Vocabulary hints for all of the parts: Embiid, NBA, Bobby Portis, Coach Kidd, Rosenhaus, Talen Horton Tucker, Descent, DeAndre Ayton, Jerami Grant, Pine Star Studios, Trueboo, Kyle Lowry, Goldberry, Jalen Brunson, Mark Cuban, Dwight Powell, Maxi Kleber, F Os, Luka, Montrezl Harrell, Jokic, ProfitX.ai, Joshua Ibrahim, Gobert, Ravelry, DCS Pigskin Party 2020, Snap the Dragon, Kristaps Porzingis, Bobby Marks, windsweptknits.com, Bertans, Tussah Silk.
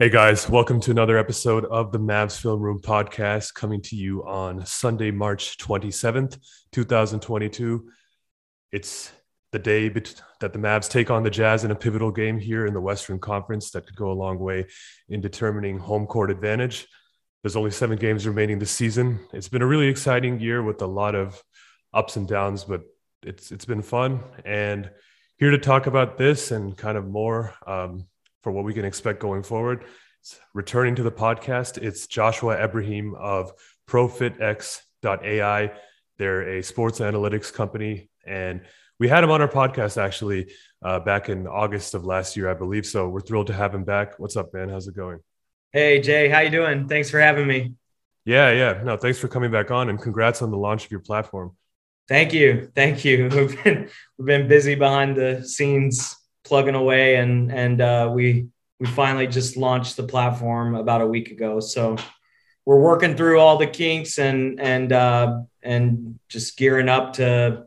Hey guys, welcome to another episode of the Mavs Film Room podcast, coming to you on Sunday, March 27th, 2022. It's the day that the Mavs take on the Jazz in a pivotal game here in the Western Conference that could go a long way in determining home court advantage. There's only 7 games remaining this season. It's been a really exciting year with a lot of ups and downs, but it's been fun. And here to talk about this and kind of more for what we can expect going forward. Returning to the podcast, it's Joshua Ibrahim of ProfitX.ai. They're a sports analytics company, and we had him on our podcast actually back in August of last year, I believe. So we're thrilled to have him back. What's up, man? How's it going? Hey, Jay, how you doing? Thanks for having me. Yeah. No, thanks for coming back on, and congrats on the launch of your platform. Thank you. We've been busy behind the scenes, plugging away, and we finally just launched the platform about a week ago. So we're working through all the kinks and just gearing up for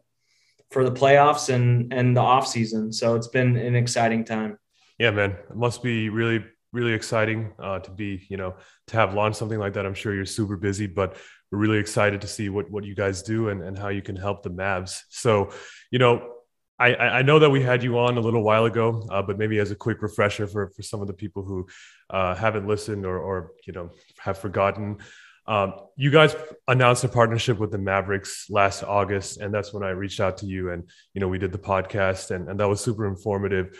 the playoffs and the off season. So it's been an exciting time. Yeah, man, it must be really, really exciting to have launched something like that. I'm sure you're super busy, but we're really excited to see what you guys do and how you can help the Mavs. So, I know that we had you on a little while ago, but maybe as a quick refresher for some of the people who haven't listened or have forgotten, you guys announced a partnership with the Mavericks last August, and that's when I reached out to you, and we did the podcast, and that was super informative.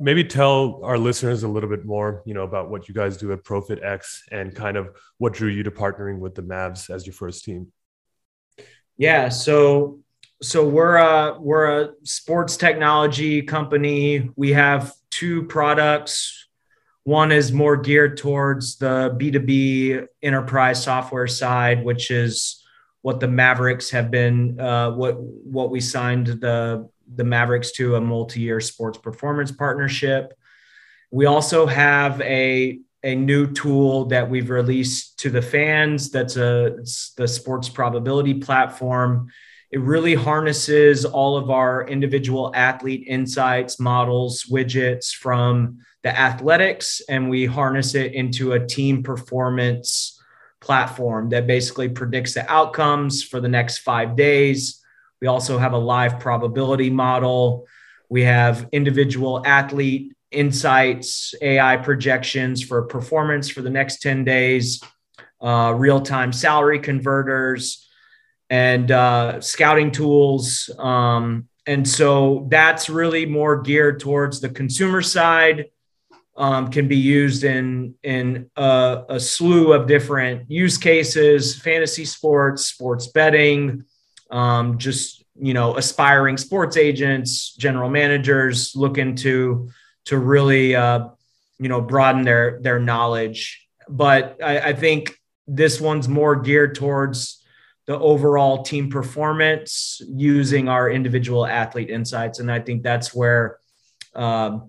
Maybe tell our listeners a little bit more, about what you guys do at ProfitX and kind of what drew you to partnering with the Mavs as your first team. Yeah, So we're a sports technology company. We have 2 products. One is more geared towards the B2B enterprise software side, which is what the Mavericks have been, what we signed the Mavericks to, a multi-year sports performance partnership. We also have a new tool that we've released to the fans. It's the sports probability platform. It really harnesses all of our individual athlete insights, models, widgets from the athletics, and we harness it into a team performance platform that basically predicts the outcomes for the next 5 days. We also have a live probability model. We have individual athlete insights, AI projections for performance for the next 10 days, real-time salary converters, and scouting tools. And so that's really more geared towards the consumer side, can be used in a slew of different use cases: fantasy sports, sports betting, aspiring sports agents, general managers looking to really, broaden their knowledge. But I think this one's more geared towards the overall team performance using our individual athlete insights. And I think that's where the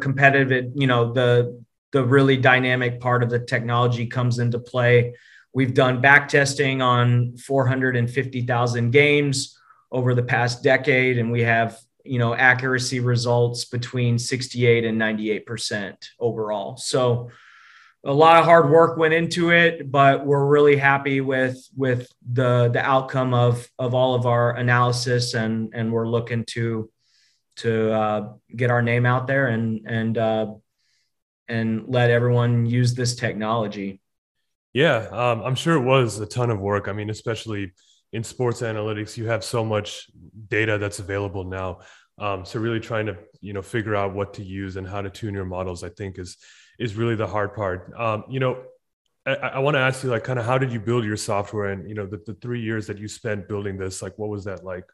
competitive, the really dynamic part of the technology comes into play. We've done back testing on 450,000 games over the past decade, and we have, accuracy results between 68 and 98% overall. So a lot of hard work went into it, but we're really happy with the outcome of all of our analysis, and we're looking to get our name out there and let everyone use this technology. Yeah, I'm sure it was a ton of work. I mean, especially in sports analytics, you have so much data that's available now. So really trying to figure out what to use and how to tune your models, I think, is really the hard part. I want to ask you, how did you build your software? And, the 3 years that you spent building this, what was that like?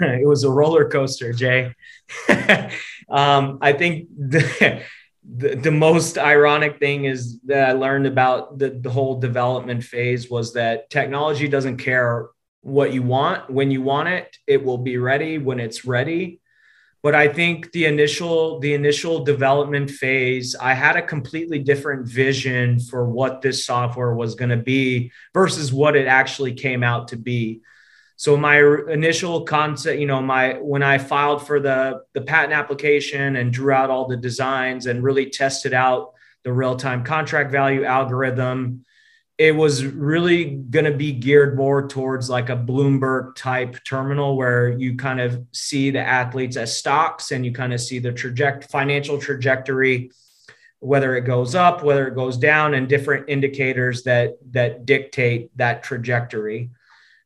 It was a roller coaster, Jay. I think the most ironic thing is that I learned about the whole development phase was that technology doesn't care what you want. When you want it, it will be ready when it's ready. But I think the initial development phase, I had a completely different vision for what this software was going to be versus what it actually came out to be. So my initial concept, you know, when I filed for the patent application and drew out all the designs and really tested out the real-time contract value algorithm, it was really going to be geared more towards like a Bloomberg type terminal where you kind of see the athletes as stocks and you kind of see the financial trajectory, whether it goes up, whether it goes down, and different indicators that dictate that trajectory.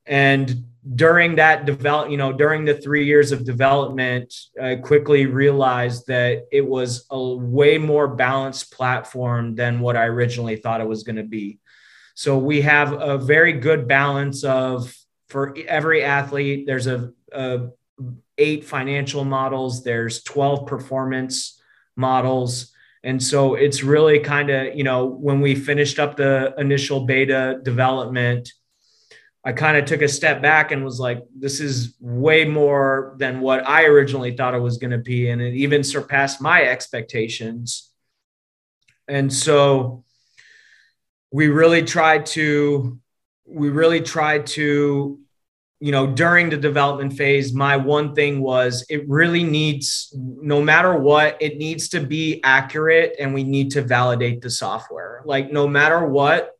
And during that during the 3 years of development, I quickly realized that it was a way more balanced platform than what I originally thought it was going to be. So we have a very good balance of, for every athlete, there's 8 financial models, there's 12 performance models. And so it's really kind of, you know, when we finished up the initial beta development, I kind of took a step back and was like, this is way more than what I originally thought it was going to be. And it even surpassed my expectations. And so we really tried to, you know, during the development phase, my one thing was it really needs, no matter what, it needs to be accurate and we need to validate the software. Like, no matter what,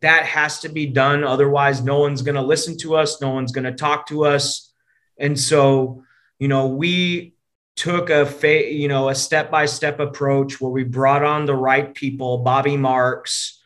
that has to be done. Otherwise, no one's going to listen to us. No one's going to talk to us. And so, you know, we took a step-by-step approach where we brought on the right people, Bobby Marks,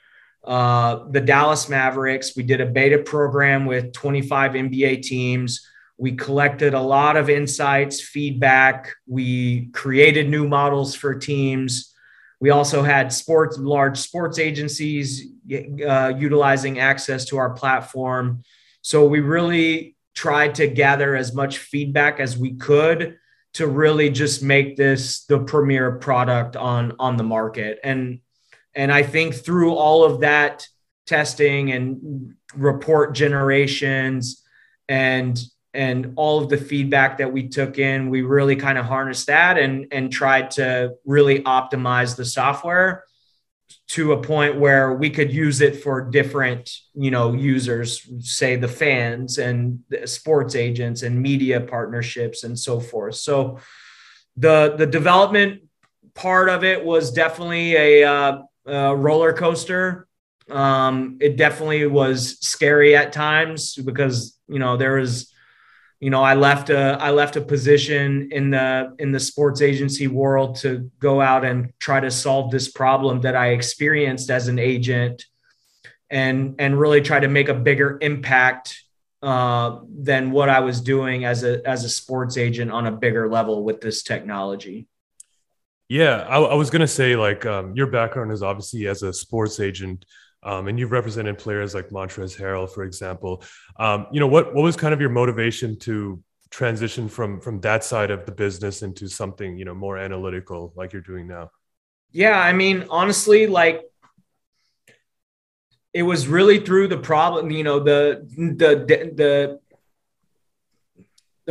the Dallas Mavericks. We did a beta program with 25 NBA teams. We collected a lot of insights, feedback. We created new models for teams. We also had large sports agencies utilizing access to our platform. So we really tried to gather as much feedback as we could to really just make this the premier product on the market. And I think through all of that testing and report generations and all of the feedback that we took in, we really kind of harnessed that and tried to really optimize the software to a point where we could use it for different, you know, users, say the fans and the sports agents and media partnerships and so forth. So the development part of it was definitely a roller coaster. It definitely was scary at times because, you know, there was, you know, I left a position in the sports agency world to go out and try to solve this problem that I experienced as an agent and really try to make a bigger impact than what I was doing as a sports agent on a bigger level with this technology. Yeah, I was going to say, like, your background is obviously as a sports agent, and you've represented players like Montrezl Harrell, for example. You know, what was kind of your motivation to transition from that side of the business into something, you know, more analytical like you're doing now? Yeah, I mean, honestly, like, it was really through the problem, you know, the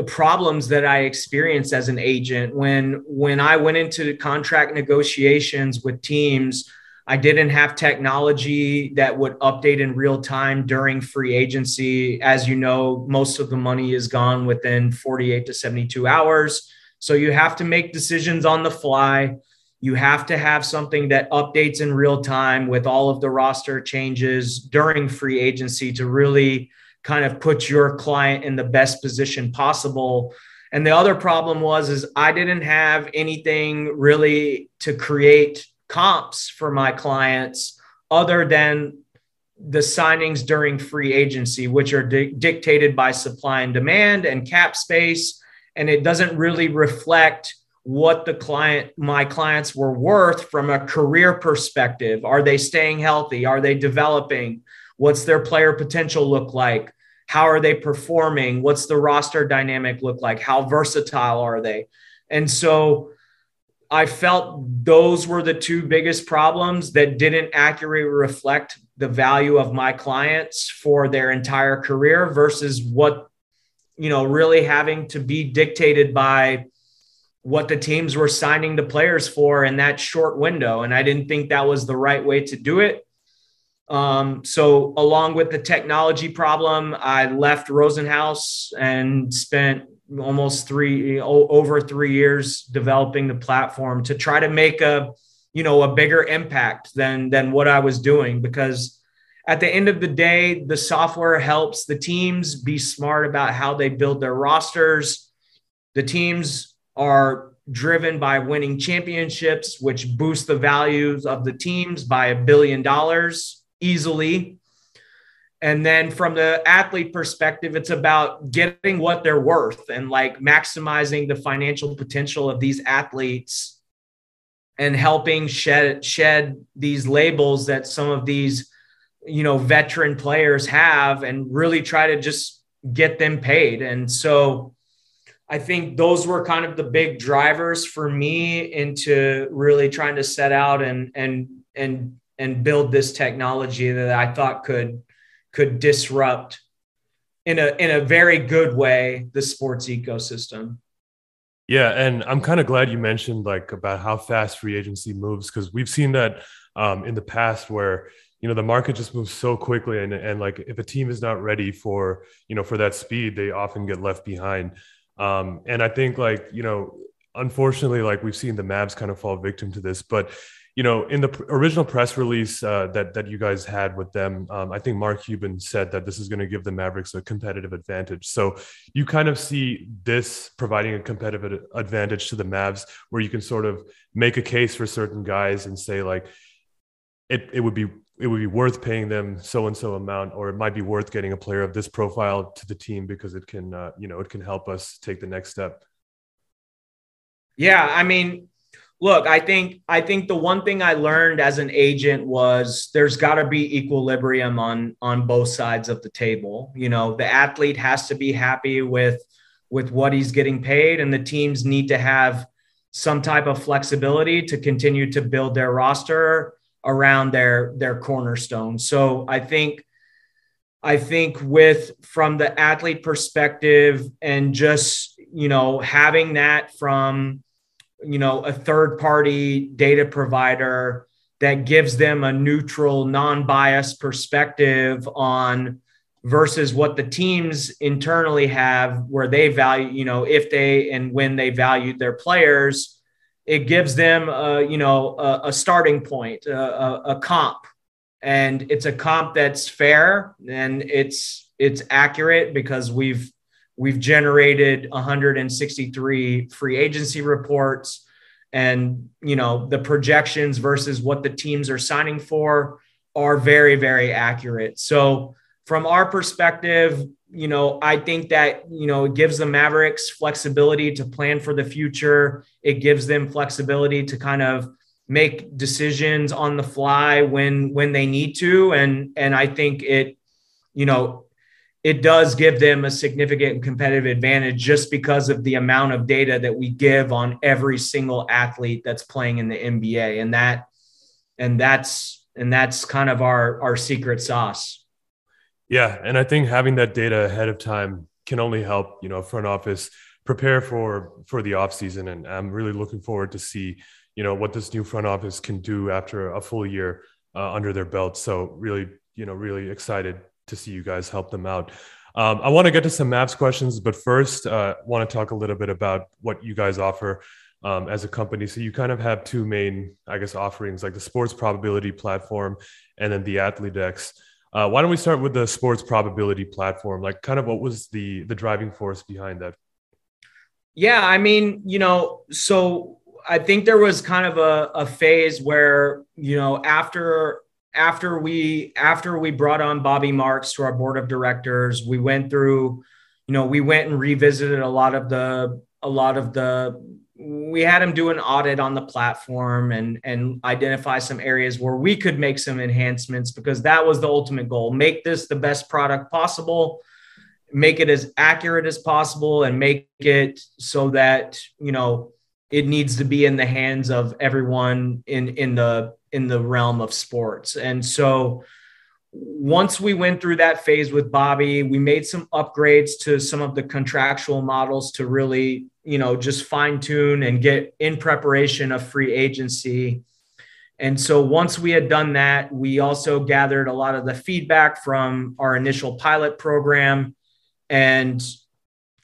problems that I experienced as an agent. When I went into contract negotiations with teams, I didn't have technology that would update in real time during free agency. As you know, most of the money is gone within 48 to 72 hours. So you have to make decisions on the fly. You have to have something that updates in real time with all of the roster changes during free agency to really kind of put your client in the best position possible. And the other problem was I didn't have anything really to create comps for my clients other than the signings during free agency, which are dictated by supply and demand and cap space. And it doesn't really reflect what my clients were worth from a career perspective. Are they staying healthy? Are they developing? What's their player potential look like? How are they performing? What's the roster dynamic look like? How versatile are they? And so I felt those were the two biggest problems that didn't accurately reflect the value of my clients for their entire career versus what, you know, really having to be dictated by what the teams were signing the players for in that short window. And I didn't think that was the right way to do it. So along with the technology problem, I left Rosenhaus and spent almost over 3 years developing the platform to try to make a bigger impact than what I was doing, because at the end of the day, the software helps the teams be smart about how they build their rosters. The teams are driven by winning championships, which boosts the values of the teams by $1 billion easily. And then from the athlete perspective, it's about getting what they're worth and like maximizing the financial potential of these athletes and helping shed these labels that some of these, veteran players have, and really try to just get them paid. And so I think those were kind of the big drivers for me into really trying to set out and build this technology that I thought could disrupt in a very good way the sports ecosystem. Yeah, and I'm kind of glad you mentioned like about how fast free agency moves, because we've seen that in the past where the market just moves so quickly, and like if a team is not ready for that speed, they often get left behind. And I think unfortunately, like we've seen the Mavs kind of fall victim to this. But in the original press release that you guys had with them, I think Mark Cuban said that this is going to give the Mavericks a competitive advantage. So you kind of see this providing a competitive advantage to the Mavs, where you can sort of make a case for certain guys and say like it would be worth paying them so-and-so amount, or it might be worth getting a player of this profile to the team because it can, it can help us take the next step. Yeah. I mean, look, I think the one thing I learned as an agent was there's gotta be equilibrium on both sides of the table. The athlete has to be happy with what he's getting paid, and the teams need to have some type of flexibility to continue to build their roster around their cornerstone. So I think from the athlete perspective, and just, having that from, a third party data provider that gives them a neutral, non-biased perspective on versus what the teams internally have, where they value, if they, and when they valued their players, it gives them, a starting point, a comp, and it's a comp that's fair and it's accurate, because we've generated 163 free agency reports, and, the projections versus what the teams are signing for are very, very accurate. So from our perspective, I think that, it gives the Mavericks flexibility to plan for the future. It gives them flexibility to kind of make decisions on the fly when they need to. And I think it, it does give them a significant competitive advantage just because of the amount of data that we give on every single athlete that's playing in the NBA. And that's kind of our secret sauce. Yeah. And I think having that data ahead of time can only help, front office prepare for the offseason. And I'm really looking forward to see, what this new front office can do after a full year under their belt. So really, really excited to see you guys help them out. I want to get to some Mavs questions, but first want to talk a little bit about what you guys offer as a company. So you kind of have two main, I guess, offerings, like the sports probability platform and then the Athlete X. Why don't we start with the sports probability platform? Like, kind of what was the driving force behind that? Yeah, I mean, so I think there was kind of a phase where, after we brought on Bobby Marks to our board of directors, we went through, we went and revisited we had him do an audit on the platform and identify some areas where we could make some enhancements, because that was the ultimate goal: make this the best product possible, make it as accurate as possible, and make it so that, it needs to be in the hands of everyone in the realm of sports. And so once we went through that phase with Bobby, we made some upgrades to some of the contractual models to really, just fine tune and get in preparation of free agency. And so once we had done that, we also gathered a lot of the feedback from our initial pilot program. And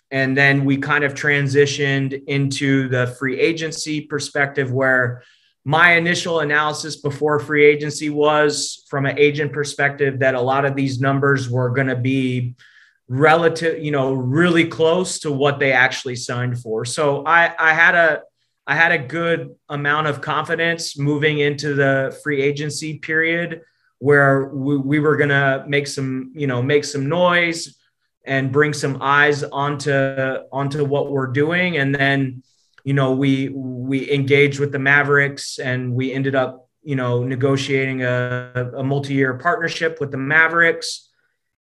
then we kind of transitioned into the free agency perspective, where my initial analysis before free agency was, from an agent perspective, that a lot of these numbers were going to be relative, you know, really close to what they actually signed for. So I had a good amount of confidence moving into the free agency period, where we were going to make some noise and bring some eyes onto what we're doing. And then, you know, we engaged with the Mavericks, and we ended up, you know, negotiating a multi-year partnership with the Mavericks.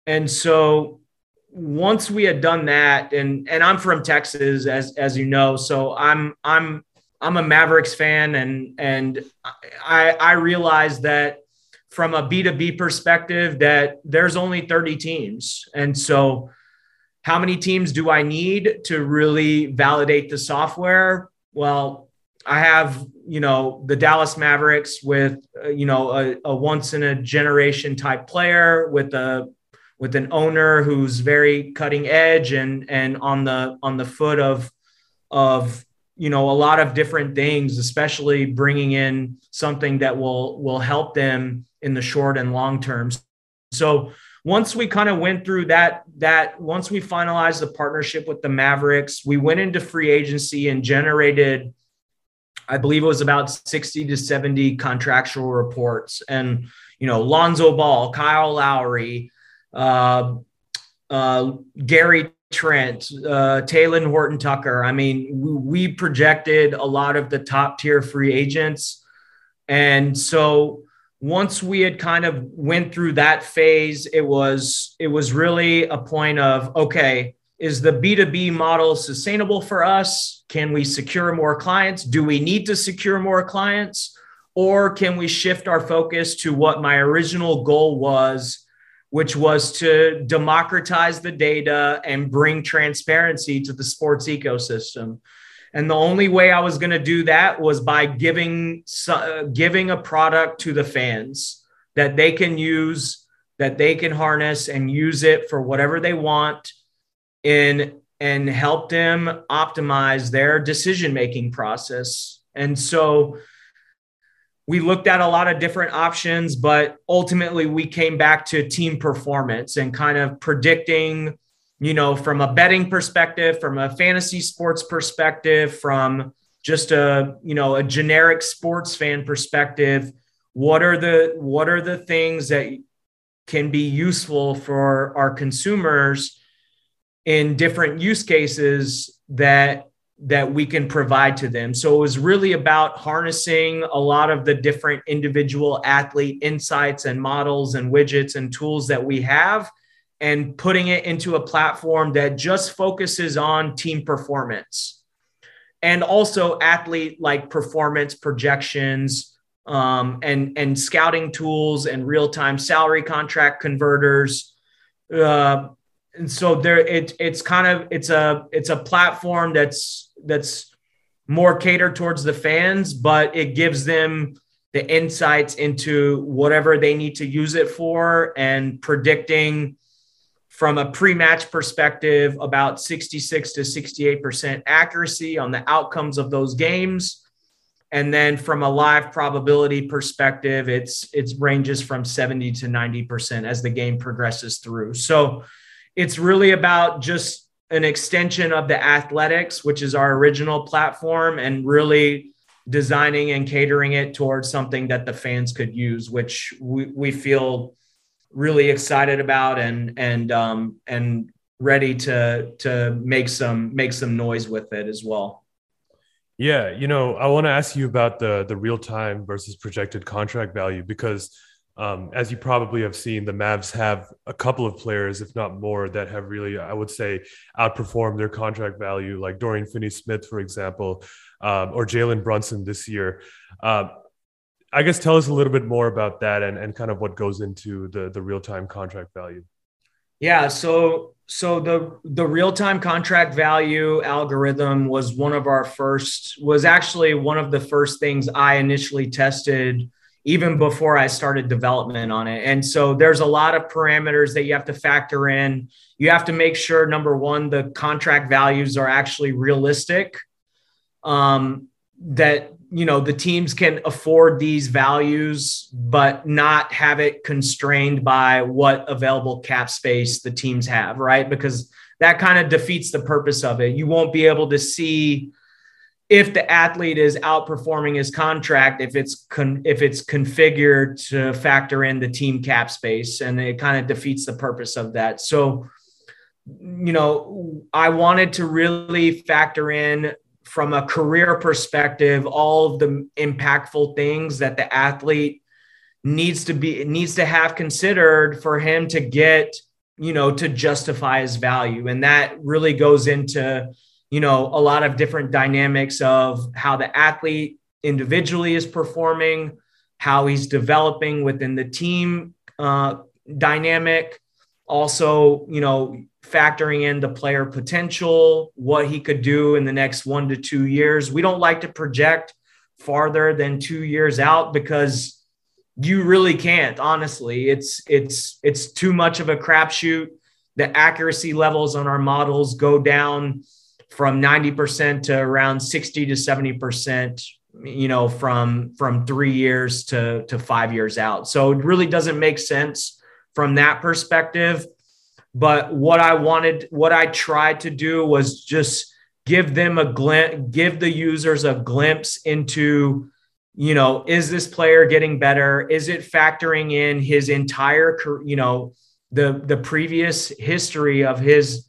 And so once we had done that, and I'm from Texas, as you know, so I'm a Mavericks fan, and I realized that from a B2B perspective, that there's only 30 teams. And so how many teams do I need to really validate the software? Well, I have, you know, the Dallas Mavericks with, you know, a once in a generation type player, with an owner who's very cutting edge and on the foot of, you know, a lot of different things, especially bringing in something that will help them in the short and long term. So once we kind of went through that once we finalized the partnership with the Mavericks, we went into free agency and generated, I believe it was about 60 to 70 contractual reports. And, you know, Lonzo Ball, Kyle Lowry, Gary Trent, Talen Horton Tucker. I mean, we projected a lot of the top tier free agents. And so once we had kind of went through that phase, it was really a point of, okay, is the B2B model sustainable for us? Can we secure more clients? Do we need to secure more clients? Or can we shift our focus to what my original goal was, which was to democratize the data and bring transparency to the sports ecosystem. And the only way I was going to do that was by giving a product to the fans that they can use, that they can harness and use it for whatever they want, and help them optimize their decision-making process. And so we looked at a lot of different options, but ultimately we came back to team performance and kind of predicting, you know, from a betting perspective, from a fantasy sports perspective, from just a, you know, a generic sports fan perspective, what are the things that can be useful for our consumers in different use cases that we can provide to them. So it was really about harnessing a lot of the different individual athlete insights and models and widgets and tools that we have, and putting it into a platform that just focuses on team performance and also athlete like performance projections, and scouting tools and real-time salary contract converters, and so there, it's a platform that's more catered towards the fans, but it gives them the insights into whatever they need to use it for, and predicting from a pre-match perspective about 66 to 68% accuracy on the outcomes of those games. And then from a live probability perspective, it ranges from 70 to 90% as the game progresses through. So it's really about just an extension of the athletics, which is our original platform, and really designing and catering it towards something that the fans could use, which we feel really excited about and ready to make some noise with it as well. Yeah, you know, I want to ask you about the real time versus projected contract value, because as you probably have seen, the Mavs have a couple of players, if not more, that have really, I would say, outperformed their contract value, like Dorian Finney-Smith, for example, or Jalen Brunson this year. I guess tell us a little bit more about that and kind of what goes into the real-time contract value. Yeah, so So the real-time contract value algorithm was one of the first things I initially tested even before I started development on it. And so there's a lot of parameters that you have to factor in. You have to make sure, number one, the contract values are actually realistic, that, you know, the teams can afford these values, but not have it constrained by what available cap space the teams have, right? Because that kind of defeats the purpose of it. You won't be able to see if the athlete is outperforming his contract, if it's configured to factor in the team cap space, and it kind of defeats the purpose of that. So, you know, I wanted to really factor in from a career perspective all of the impactful things that the athlete needs to have considered for him to get, you know, to justify his value. And that really goes into, you know, a lot of different dynamics of how the athlete individually is performing, how he's developing within the team dynamic. Also, you know, factoring in the player potential, what he could do in the next 1 to 2 years. We don't like to project farther than 2 years out because you really can't, honestly. It's too much of a crapshoot. The accuracy levels on our models go down from 90% to around 60 to 70%, you know, from 3 years to 5 years out. So it really doesn't make sense from that perspective. But what I tried to do was just give the users a glimpse into, you know, is this player getting better? Is it factoring in his entire, you know, the previous history of his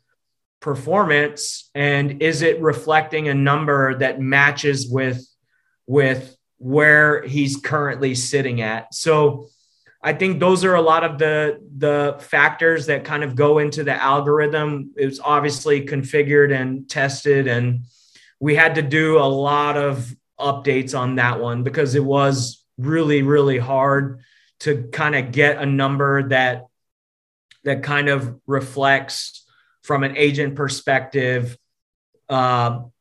performance, and is it reflecting a number that matches with where he's currently sitting at? So I think those are a lot of the factors that kind of go into the algorithm. It was obviously configured and tested, and we had to do a lot of updates on that one because it was really, really hard to kind of get a number that kind of reflects from an agent perspective, you know,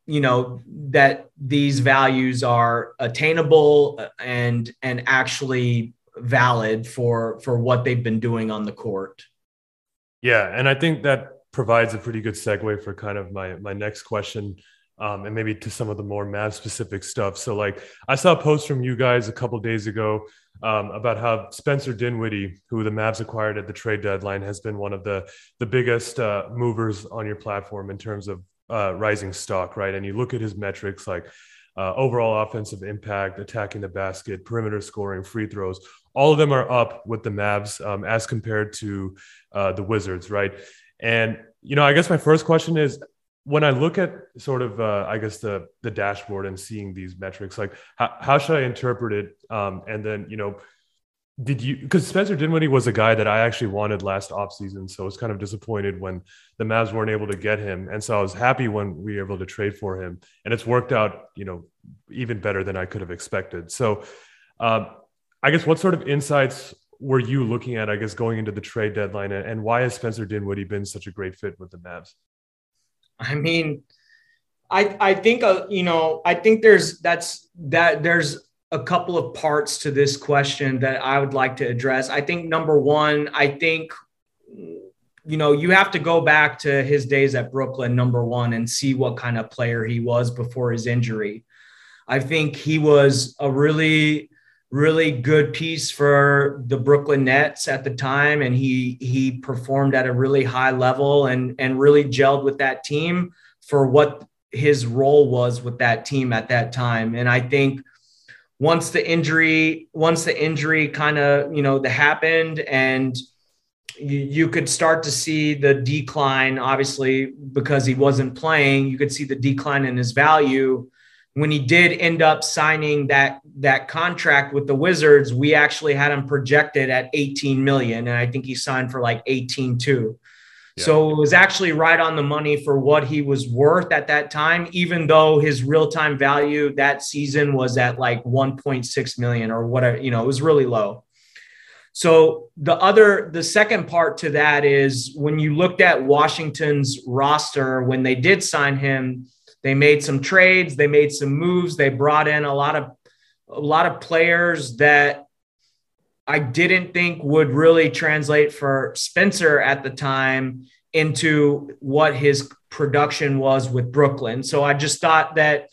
that these values are attainable and actually valid for what they've been doing on the court. Yeah. And I think that provides a pretty good segue for kind of my next question, and maybe to some of the more Mavs specific stuff. So like I saw a post from you guys a couple of days ago about how Spencer Dinwiddie, who the Mavs acquired at the trade deadline, has been one of the biggest movers on your platform in terms of rising stock, right? And you look at his metrics like overall offensive impact, attacking the basket, perimeter scoring, free throws. All of them are up with the Mavs as compared to the Wizards, right? And, you know, I guess my first question is, when I look at sort of, I guess, the dashboard and seeing these metrics, like how should I interpret it? And then, you know, because Spencer Dinwiddie was a guy that I actually wanted last offseason. So I was kind of disappointed when the Mavs weren't able to get him. And so I was happy when we were able to trade for him, and it's worked out, you know, even better than I could have expected. So I guess what sort of insights were you looking at, I guess, going into the trade deadline, and why has Spencer Dinwiddie been such a great fit with the Mavs? I mean, I think, you know, I think there's a couple of parts to this question that I would like to address. I think number one, you know, you have to go back to his days at Brooklyn, number one, and see what kind of player he was before his injury. I think he was a really, really good piece for the Brooklyn Nets at the time. And he performed at a really high level and really gelled with that team for what his role was with that team at that time. And I think, once the injury kind of, you know, that happened, and you could start to see the decline, obviously, because he wasn't playing, you could see the decline in his value. When he did end up signing that contract with the Wizards, we actually had him projected at $18 million. And I think he signed for like 18.2. Yeah. So it was actually right on the money for what he was worth at that time, even though his real-time value that season was at like $1.6 million or whatever, you know, it was really low. So the second part to that is when you looked at Washington's roster, when they did sign him, they made some trades, they made some moves. They brought in a lot of players that I didn't think would really translate for Spencer at the time into what his production was with Brooklyn. So I just thought that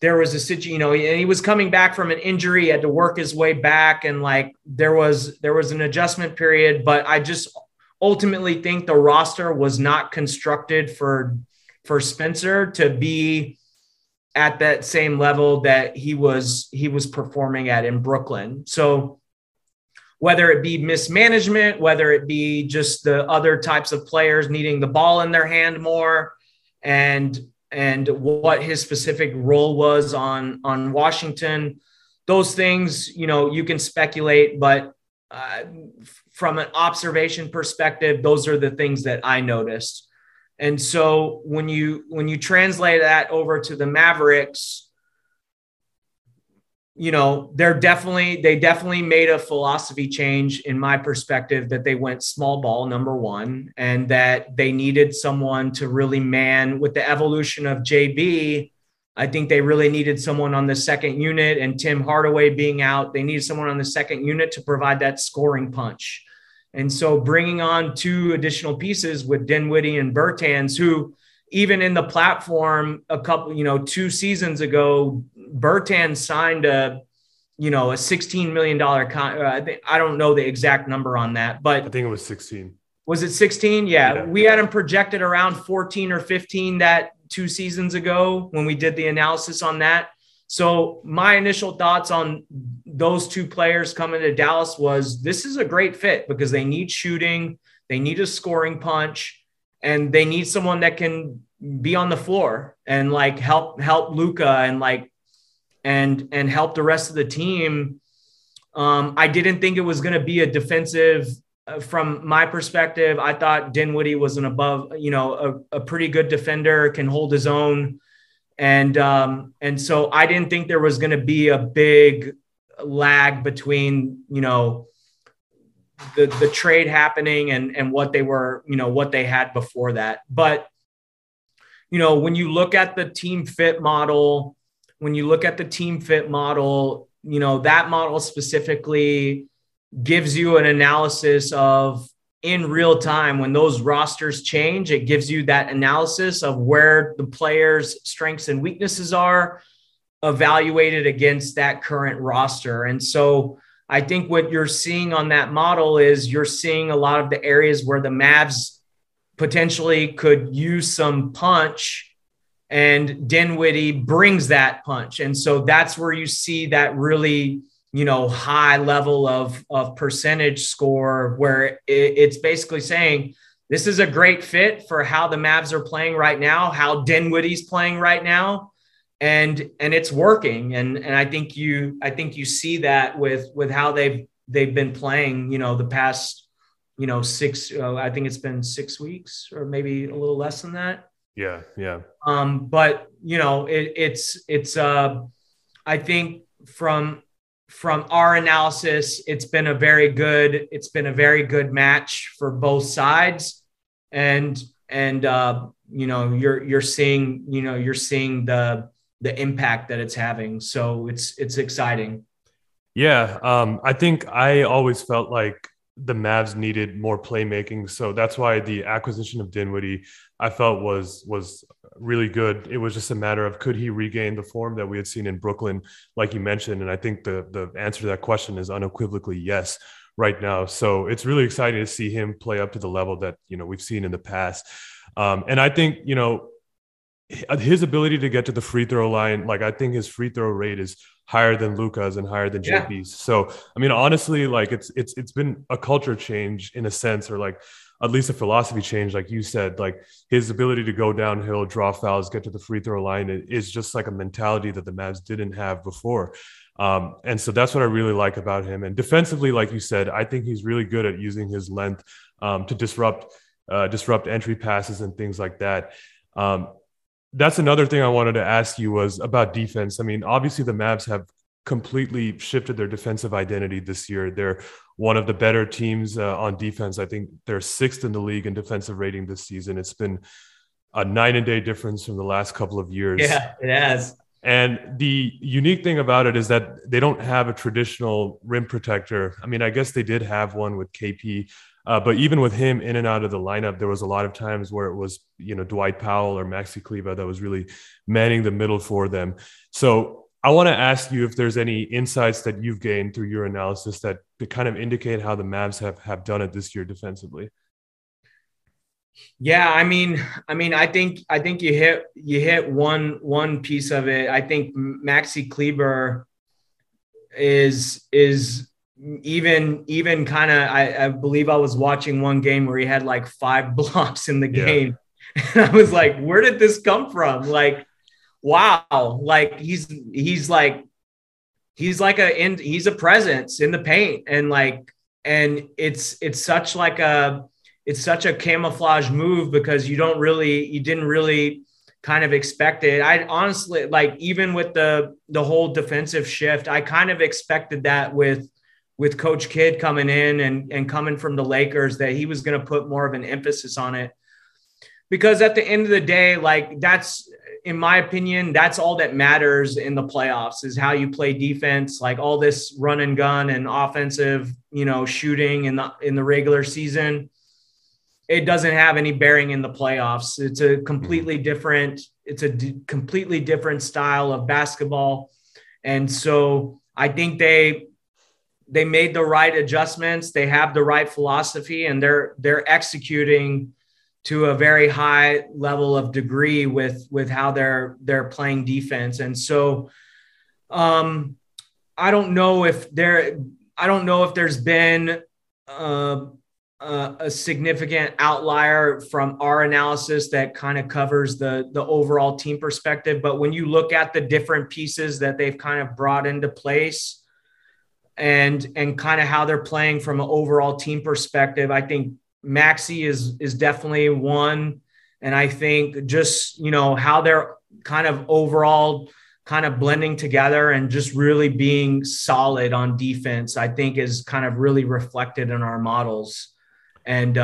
there was a situation, and he was coming back from an injury, had to work his way back. And there was an adjustment period, but I just ultimately think the roster was not constructed for Spencer to be at that same level that he was performing at in Brooklyn. So whether it be mismanagement, whether it be just the other types of players needing the ball in their hand more, and what his specific role was on Washington, those things, you can speculate, but from an observation perspective, those are the things that I noticed. And so when you translate that over to the Mavericks, they definitely made a philosophy change in my perspective, that they went small ball, number one, and that they needed someone to really man with the evolution of JB. I think they really needed someone on the second unit, and Tim Hardaway being out, they needed someone on the second unit to provide that scoring punch. And so bringing on two additional pieces with Dinwiddie and Bertans, who even in the platform two seasons ago, Bertans signed a $16 million contract. I don't know the exact number on that, but I think it was 16. Was it 16? Yeah. We had him projected around 14 or 15 that 2 seasons ago when we did the analysis on that. So my initial thoughts on those two players coming to Dallas was this is a great fit because they need shooting, they need a scoring punch, and they need someone that can be on the floor and help Luka and and help the rest of the team. I didn't think it was going to be a defensive from my perspective. I thought Dinwiddie was an above, a pretty good defender, can hold his own. And so I didn't think there was going to be a big lag between, the trade happening and what they were, what they had before that. But, when you look at the team fit model, that model specifically gives you an analysis of in real time when those rosters change. It gives you that analysis of where the players' strengths and weaknesses are evaluated against that current roster. And so I think what you're seeing on that model is you're seeing a lot of the areas where the Mavs potentially could use some punch, and Dinwiddie brings that punch. And so that's where you see that really high level of percentage score, where it's basically saying this is a great fit for how the Mavs are playing right now, how Dinwiddie's playing right now, and it's working. And I think you see that with how they've been playing, the past, 6, I think it's been 6 weeks or maybe a little less than that. Yeah. Yeah. But I think from our analysis, it's been a very good match for both sides. And you're seeing the impact that it's having. So it's exciting. Yeah. I think I always felt like the Mavs needed more playmaking. So that's why the acquisition of Dinwiddie I felt was really good. It was just a matter of could he regain the form that we had seen in Brooklyn, like you mentioned. And I think the answer to that question is unequivocally yes right now. So it's really exciting to see him play up to the level that, we've seen in the past. And I think, his ability to get to the free throw line, I think his free throw rate is higher than Luka's and higher than JP's. So, honestly, it's been a culture change in a sense, or at least a philosophy change. Like you said, his ability to go downhill, draw fouls, get to the free throw line is just a mentality that the Mavs didn't have before. And so that's what I really like about him. And defensively, like you said, I think he's really good at using his length to disrupt entry passes and things like that. That's another thing I wanted to ask you was about defense. Obviously the Mavs have completely shifted their defensive identity this year. They're one of the better teams on defense. I think they're sixth in the league in defensive rating this season. It's been a night and day difference from the last couple of years. Yeah, it has. And the unique thing about it is that they don't have a traditional rim protector. I mean, I guess they did have one with KP, but even with him in and out of the lineup, there was a lot of times where it was, you know, Dwight Powell or Maxi Kleber that was really manning the middle for them. So I want to ask you if there's any insights that you've gained through your analysis that kind of indicate how the Mavs have done it this year defensively. Yeah, I mean, I think you hit one piece of it. I think Maxi Kleber is even kind of. I believe I was watching one game where he had like 5 blocks in the game, and I was like, "Where did this come from?" Like, wow, like he's a presence in the paint, and like, and it's such a camouflage move because you didn't really kind of expect it. I honestly, like, even with the whole defensive shift, I kind of expected that with Coach Kidd coming in and coming from the Lakers, that he was going to put more of an emphasis on it, because at the end of the day, like, that's, in my opinion, that's all that matters in the playoffs is how you play defense. Like, all this run and gun and offensive, you know, shooting in the regular season, it doesn't have any bearing in the playoffs. It's a completely different style of basketball. And so I think they made the right adjustments. They have the right philosophy, and they're executing to a very high level of degree with how they're playing defense. And so I don't know if there's been a significant outlier from our analysis that kind of covers the overall team perspective. But when you look at the different pieces that they've kind of brought into place and kind of how they're playing from an overall team perspective, I think Maxi is definitely one. And I think just, you know, how they're kind of overall kind of blending together and just really being solid on defense, I think is kind of really reflected in our models. And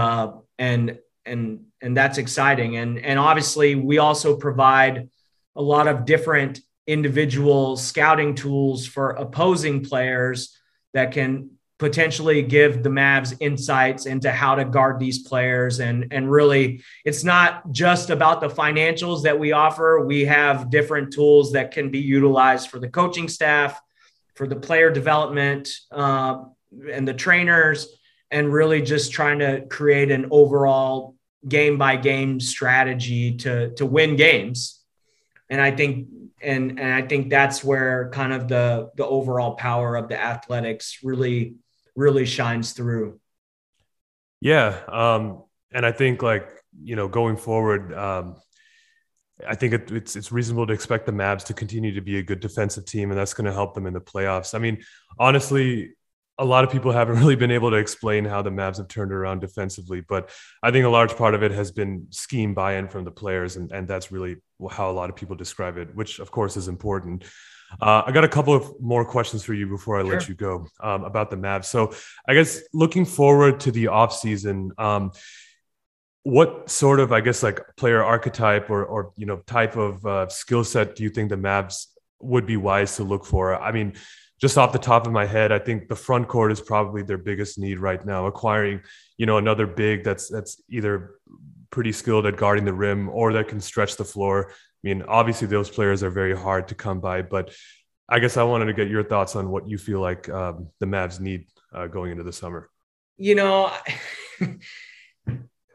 that's exciting. And obviously we also provide a lot of different individual scouting tools for opposing players that can potentially give the Mavs insights into how to guard these players. And really, it's not just about the financials that we offer. We have different tools that can be utilized for the coaching staff, for the player development, and the trainers, and really just trying to create an overall game by game strategy to win games. And I think, and I think that's where kind of the overall power of the Athletics really, really shines through. Yeah. And I think, like, you know, going forward, I think it's reasonable to expect the Mavs to continue to be a good defensive team, and that's going to help them in the playoffs. I mean, honestly, a lot of people haven't really been able to explain how the Mavs have turned around defensively, but I think a large part of it has been scheme buy-in from the players, and that's really how a lot of people describe it, which of course is important. I got a couple of more questions for you before I Sure. let you go about the Mavs. So I guess looking forward to the offseason, what sort of, I guess, like, player archetype or you know, type of skill set do you think the Mavs would be wise to look for? I mean, just off the top of my head, I think the front court is probably their biggest need right now. Acquiring, you know, another big that's either pretty skilled at guarding the rim or that can stretch the floor. I mean, obviously those players are very hard to come by, but I guess I wanted to get your thoughts on what you feel like the Mavs need going into the summer. You know,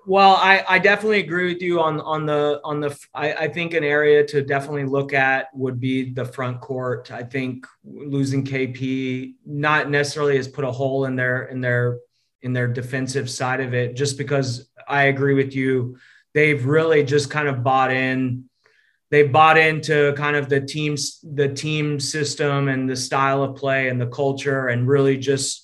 well, I definitely agree with you on the. I think an area to definitely look at would be the front court. I think losing KP not necessarily has put a hole in their defensive side of it. Just because I agree with you, they've really just kind of bought in. They bought into kind of the team system and the style of play and the culture, and really just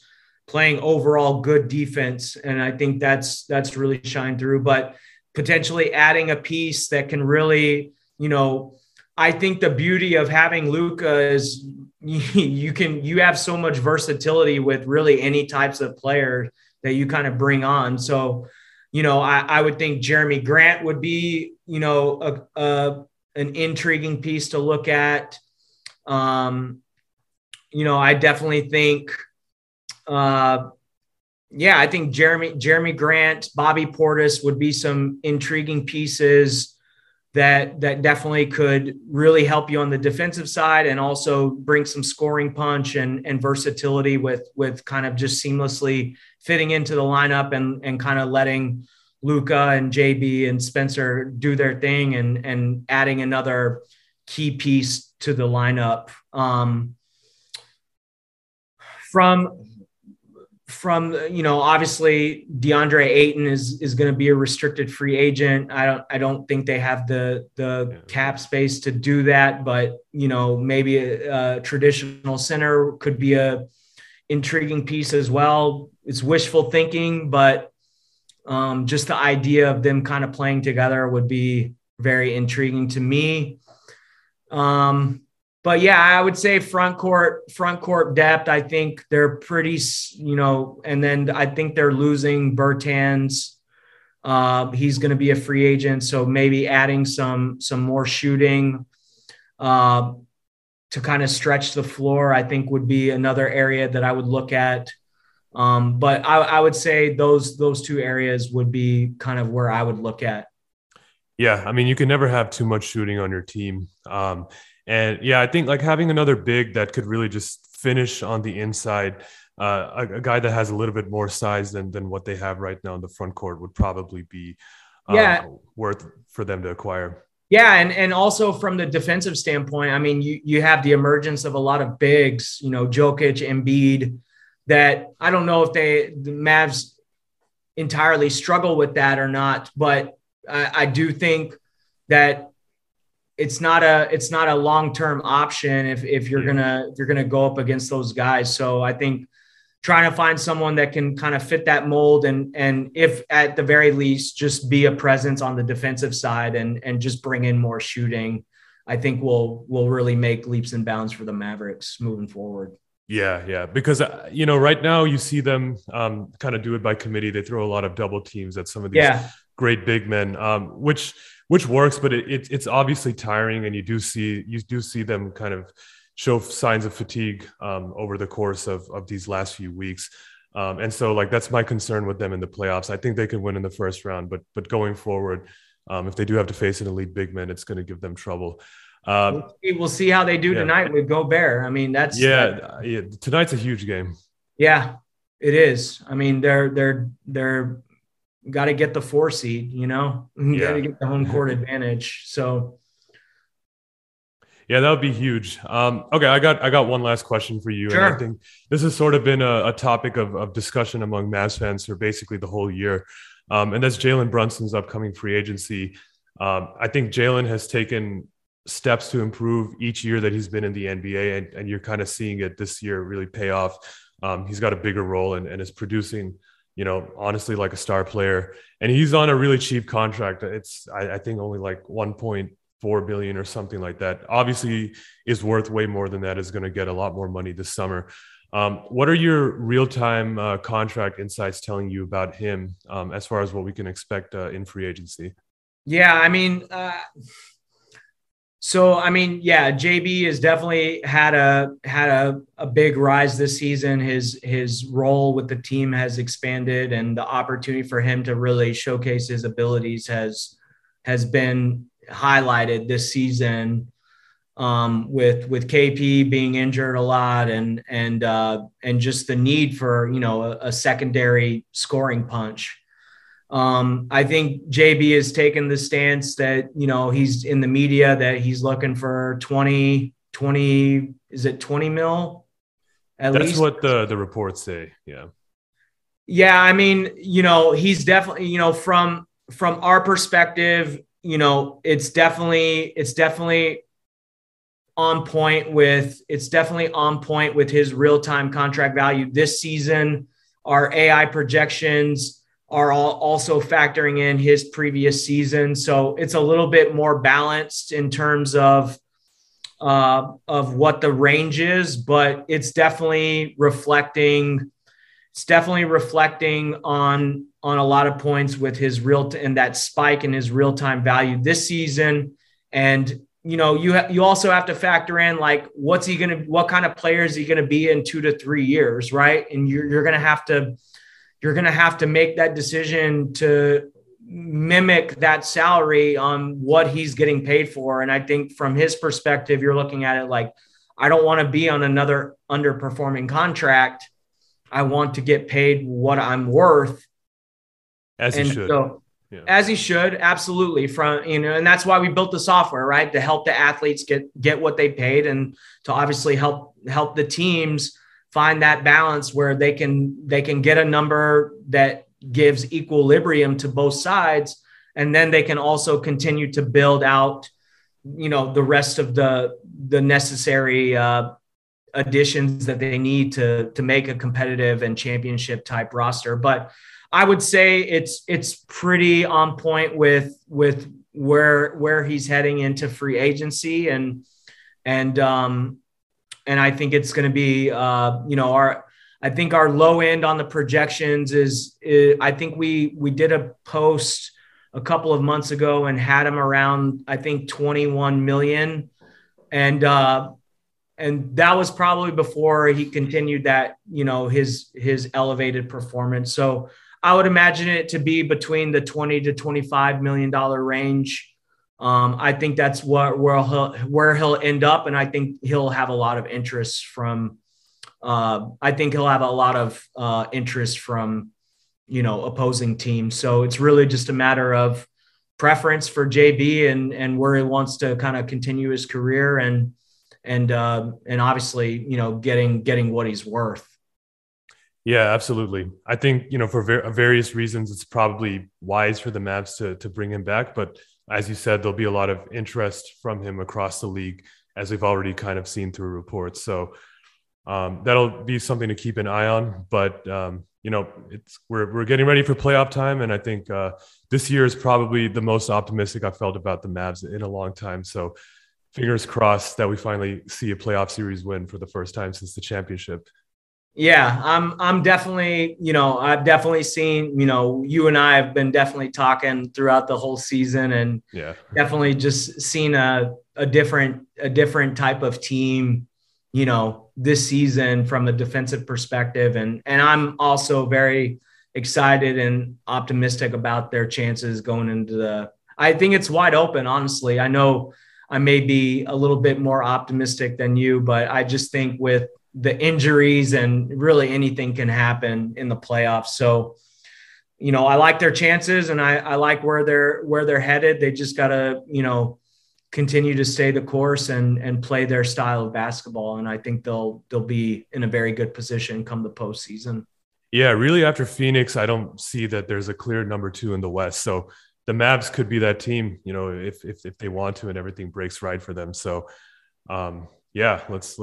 playing overall good defense. And I think that's really shined through, but potentially adding a piece that can really, you know, I think the beauty of having Luka is you have so much versatility with really any types of players that you kind of bring on. So, you know, I would think Jerami Grant would be, you know, an intriguing piece to look at. You know, I definitely think, I think Jerami Grant, Bobby Portis would be some intriguing pieces that definitely could really help you on the defensive side and also bring some scoring punch and versatility with kind of just seamlessly fitting into the lineup and kind of letting Luka and JB and Spencer do their thing and adding another key piece to the lineup. You know, obviously DeAndre Ayton is going to be a restricted free agent. I don't think they have the cap space to do that, but you know, maybe a traditional center could be a intriguing piece as well. It's wishful thinking, but just the idea of them kind of playing together would be very intriguing to me. But yeah, I would say front court depth. I think they're pretty, you know, and then I think they're losing Bertans. He's going to be a free agent, so maybe adding some more shooting to kind of stretch the floor, I think would be another area that I would look at. But I would say those two areas would be kind of where I would look at. Yeah, I mean, you can never have too much shooting on your team. And yeah, I think like having another big that could really just finish on the inside, a guy that has a little bit more size than what they have right now in the front court would probably be worth for them to acquire. Yeah. And also from the defensive standpoint, I mean, you have the emergence of a lot of bigs, you know, Jokic, Embiid, that I don't know if the Mavs entirely struggle with that or not, but I do think that it's not a long-term option if you're gonna go up against those guys. So I think trying to find someone that can kind of fit that mold and if at the very least just be a presence on the defensive side and just bring in more shooting, I think will really make leaps and bounds for the Mavericks moving forward. Yeah. Because, you know, right now you see them kind of do it by committee. They throw a lot of double teams at some of these great big men, which works, but it's obviously tiring, and you do see them kind of show signs of fatigue over the course of these last few weeks. And so like, that's my concern with them in the playoffs. I think they could win in the first round, but going forward, if they do have to face an elite big man, it's going to give them trouble. We'll see how they do tonight with Gobert. I mean, tonight's a huge game. Yeah, it is. I mean, they're got to get the 4 seed, you know, got to get the home court advantage. So. Yeah, that would be huge. Okay. I got one last question for you. Sure. And I think this has sort of been a topic of discussion among Mavs fans for basically the whole year. And that's Jalen Brunson's upcoming free agency. I think Jalen has taken steps to improve each year that he's been in the NBA, and you're kind of seeing it this year really pay off. He's got a bigger role and is producing, you know, honestly, like a star player, and he's on a really cheap contract. It's, I think, only like $1.4 billion or something like that. Obviously is worth way more than that, is going to get a lot more money this summer. What are your real-time contract insights telling you about him as far as what we can expect in free agency? Yeah, I mean, JB has definitely had a big rise this season. His role with the team has expanded, and the opportunity for him to really showcase his abilities has been highlighted this season. With KP being injured a lot, and just the need for, you know, a secondary scoring punch. I think JB has taken the stance that, you know, he's in the media that he's looking for 20, is it 20 mil? That's what the reports say. Yeah. Yeah. I mean, you know, he's definitely, you know, from our perspective, you know, it's definitely on point with his real-time contract value this season. Our AI projections are also factoring in his previous season. So it's a little bit more balanced in terms of of what the range is, but it's definitely reflecting. It's definitely reflecting on a lot of points with his and that spike in his real-time value this season. And, you know, you also have to factor in, like, what kind of player is he going to be in 2 to 3 years? Right. And you're going to have to make that decision to mimic that salary on what he's getting paid for. And I think from his perspective, you're looking at it like, I don't want to be on another underperforming contract. I want to get paid what I'm worth. As he should, absolutely. And that's why we built the software, right? To help the athletes get what they paid, and to obviously help the teams find that balance where they can get a number that gives equilibrium to both sides. And then they can also continue to build out, you know, the rest of the necessary additions that they need to make a competitive and championship type roster. But I would say it's pretty on point with where he's heading into free agency. And I think it's going to be, I think our low end on the projections is I think we did a post a couple of months ago and had him around, I think, 21 million. And that was probably before he continued that, you know, his elevated performance. So I would imagine it to be between the $20 to $25 million range. I think that's where he'll end up. And I think he'll have a lot of interest from, you know, opposing teams. So it's really just a matter of preference for JB and where he wants to kind of continue his career and obviously, you know, getting what he's worth. Yeah, absolutely. I think, you know, for various reasons, it's probably wise for the Mavs to bring him back. But as you said, there'll be a lot of interest from him across the league, as we've already kind of seen through reports. So that'll be something to keep an eye on. But, you know, we're getting ready for playoff time. And I think this year is probably the most optimistic I've felt about the Mavs in a long time. So fingers crossed that we finally see a playoff series win for the first time since the championship. Yeah, I'm definitely, you know, I've definitely seen, you know, you and I have been definitely talking throughout the whole season, and yeah, definitely just seen a different type of team, you know, this season from a defensive perspective. And I'm also very excited and optimistic about their chances going into I think it's wide open, honestly. I know I may be a little bit more optimistic than you, but I just think with the injuries and really anything can happen in the playoffs. So, you know, I like their chances and I like where they're headed. They just got to, you know, continue to stay the course and play their style of basketball. And I think they'll be in a very good position come the postseason. Yeah, really after Phoenix, I don't see that there's a clear number 2 in the West. So the Mavs could be that team, you know, if they want to and everything breaks right for them. So, yeah, let's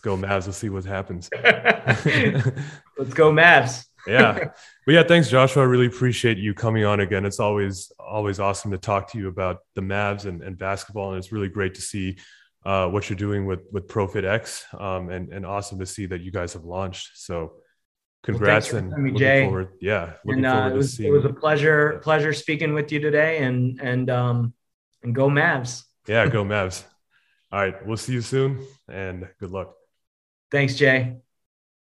go Mavs. Let's see what happens. Let's go Mavs. Yeah. But yeah, thanks, Joshua. I really appreciate you coming on again. It's always awesome to talk to you about the Mavs and basketball. And it's really great to see what you're doing with ProfitX, and awesome to see that you guys have launched. So congrats, and it was a pleasure speaking with you today, and go Mavs. Yeah, go Mavs. All right, we'll see you soon and good luck. Thanks, Jay.